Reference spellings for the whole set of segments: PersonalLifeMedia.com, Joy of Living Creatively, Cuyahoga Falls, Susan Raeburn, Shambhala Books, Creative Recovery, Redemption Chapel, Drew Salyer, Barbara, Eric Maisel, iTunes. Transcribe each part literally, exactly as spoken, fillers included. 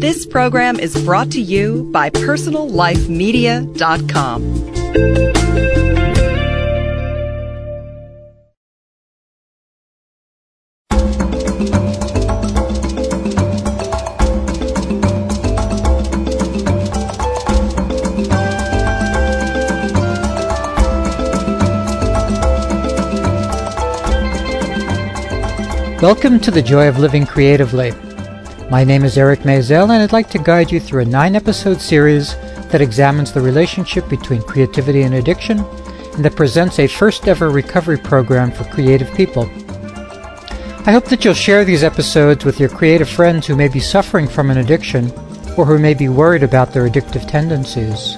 This program is brought to you by Personal Life Media dot com. Welcome to the Joy of Living Creatively. My name is Eric Maisel, and I'd like to guide you through a nine-episode series that examines the relationship between creativity and addiction, and that presents a first-ever recovery program for creative people. I hope that you'll share these episodes with your creative friends who may be suffering from an addiction, or who may be worried about their addictive tendencies.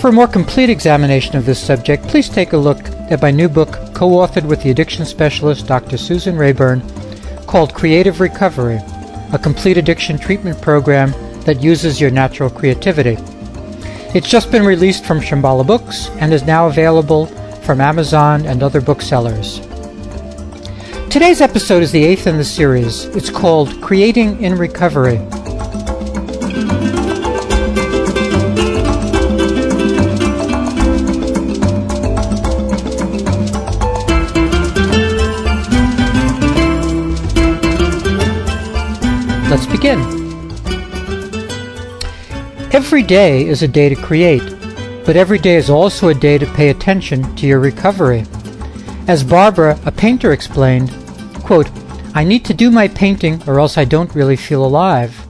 For a more complete examination of this subject, please take a look at my new book, co-authored with the addiction specialist Doctor Susan Raeburn, called Creative Recovery, a complete addiction treatment program that uses your natural creativity. It's just been released from Shambhala Books and is now available from Amazon and other booksellers. Today's episode is the eighth in the series. It's called Creating in Recovery. Let's begin. Every day is a day to create, but every day is also a day to pay attention to your recovery. As Barbara, a painter, explained, quote, "I need to do my painting or else I don't really feel alive.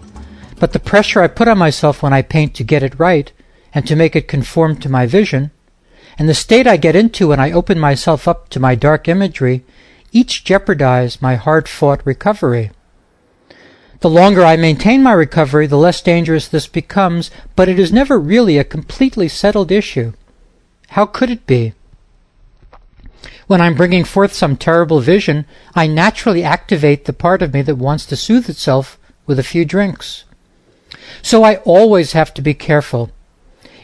But the pressure I put on myself when I paint to get it right and to make it conform to my vision, and the state I get into when I open myself up to my dark imagery, each jeopardize my hard-fought recovery. The longer I maintain my recovery, the less dangerous this becomes, but it is never really a completely settled issue. How could it be? When I'm bringing forth some terrible vision, I naturally activate the part of me that wants to soothe itself with a few drinks. So I always have to be careful.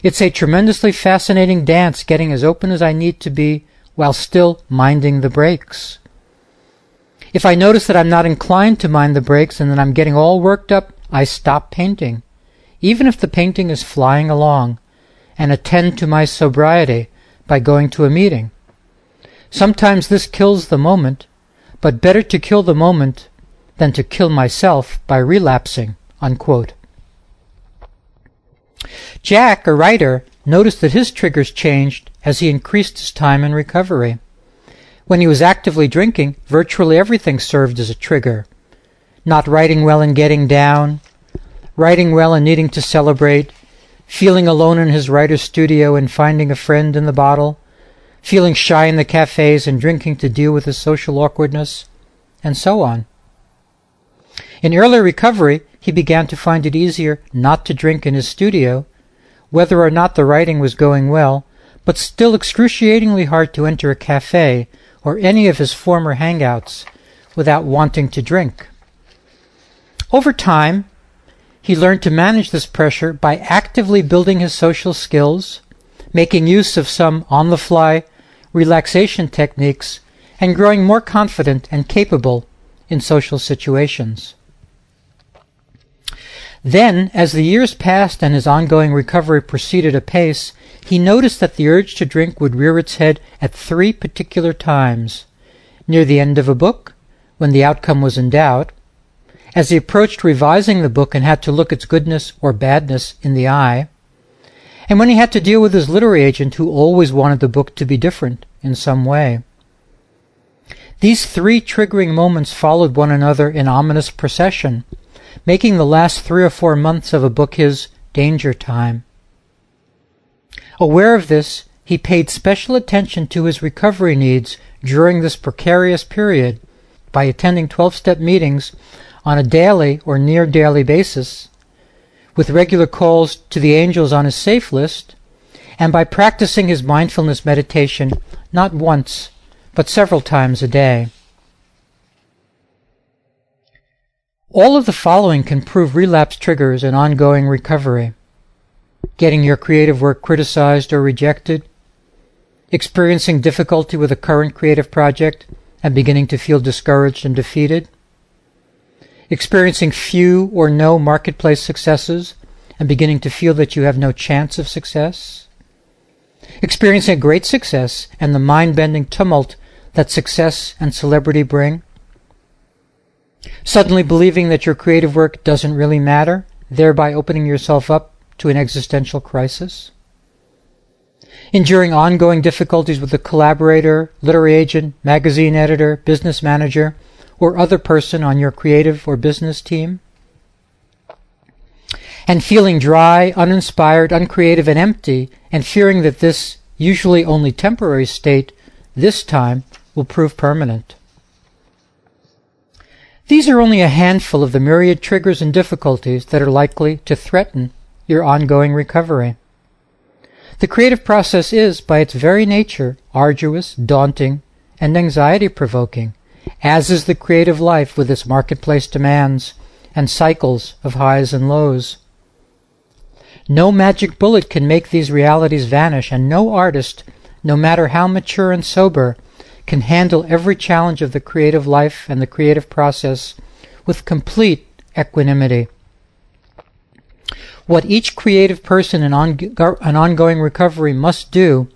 It's a tremendously fascinating dance, getting as open as I need to be while still minding the breaks. If I notice that I'm not inclined to mind the breaks and that I'm getting all worked up, I stop painting, even if the painting is flying along, and attend to my sobriety by going to a meeting. Sometimes this kills the moment, but better to kill the moment than to kill myself by relapsing," unquote. Jack, a writer, noticed that his triggers changed as he increased his time in recovery. When he was actively drinking, virtually everything served as a trigger. Not writing well and getting down, writing well and needing to celebrate, feeling alone in his writer's studio and finding a friend in the bottle, feeling shy in the cafes and drinking to deal with his social awkwardness, and so on. In early recovery, he began to find it easier not to drink in his studio, whether or not the writing was going well, but still excruciatingly hard to enter a cafe or any of his former hangouts without wanting to drink. Over time, he learned to manage this pressure by actively building his social skills, making use of some on-the-fly relaxation techniques, and growing more confident and capable in social situations. Then, as the years passed and his ongoing recovery proceeded apace, he noticed that the urge to drink would rear its head at three particular times: near the end of a book, when the outcome was in doubt, as he approached revising the book and had to look its goodness or badness in the eye, and when he had to deal with his literary agent who always wanted the book to be different in some way. These three triggering moments followed one another in ominous procession, making the last three or four months of a book his danger time. Aware of this, he paid special attention to his recovery needs during this precarious period by attending twelve-step meetings on a daily or near-daily basis, with regular calls to the angels on his safe list, and by practicing his mindfulness meditation not once, but several times a day. All of the following can prove relapse triggers in ongoing recovery: getting your creative work criticized or rejected, experiencing difficulty with a current creative project and beginning to feel discouraged and defeated, experiencing few or no marketplace successes and beginning to feel that you have no chance of success, experiencing great success and the mind-bending tumult that success and celebrity bring, suddenly believing that your creative work doesn't really matter, thereby opening yourself up to an existential crisis, enduring ongoing difficulties with a collaborator, literary agent, magazine editor, business manager, or other person on your creative or business team, and feeling dry, uninspired, uncreative, and empty, and fearing that this usually only temporary state this time will prove permanent. These are only a handful of the myriad triggers and difficulties that are likely to threaten your ongoing recovery. The creative process is, by its very nature, arduous, daunting, and anxiety-provoking, as is the creative life with its marketplace demands and cycles of highs and lows. No magic bullet can make these realities vanish, and no artist, no matter how mature and sober, can handle every challenge of the creative life and the creative process with complete equanimity. What each creative person in on- an ongoing recovery must do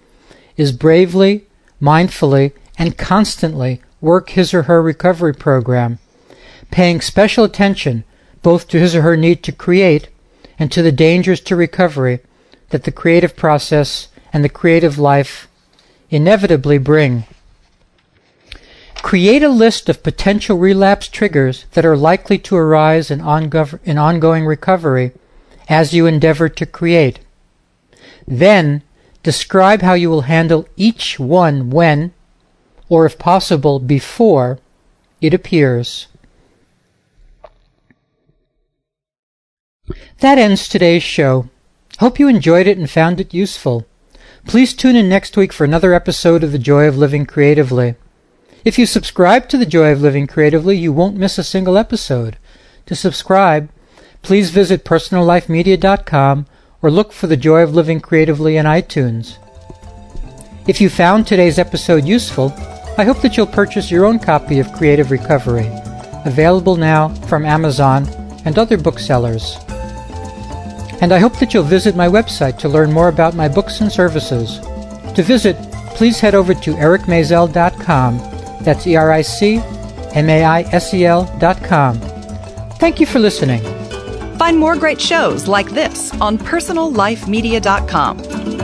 is bravely, mindfully, and constantly work his or her recovery program, paying special attention both to his or her need to create and to the dangers to recovery that the creative process and the creative life inevitably bring. Create a list of potential relapse triggers that are likely to arise in, ongo- in ongoing recovery as you endeavor to create. Then, describe how you will handle each one when, or if possible, before it appears. That ends today's show. Hope you enjoyed it and found it useful. Please tune in next week for another episode of The Joy of Living Creatively. If you subscribe to The Joy of Living Creatively, you won't miss a single episode. To subscribe, please visit Personal Life Media dot com or look for The Joy of Living Creatively in iTunes. If you found today's episode useful, I hope that you'll purchase your own copy of Creative Recovery, available now from Amazon and other booksellers. And I hope that you'll visit my website to learn more about my books and services. To visit, please head over to eric maisel dot com. That's E R I C M A I S E L dot com. Thank you for listening. Find more great shows like this on Personal Life Media dot com.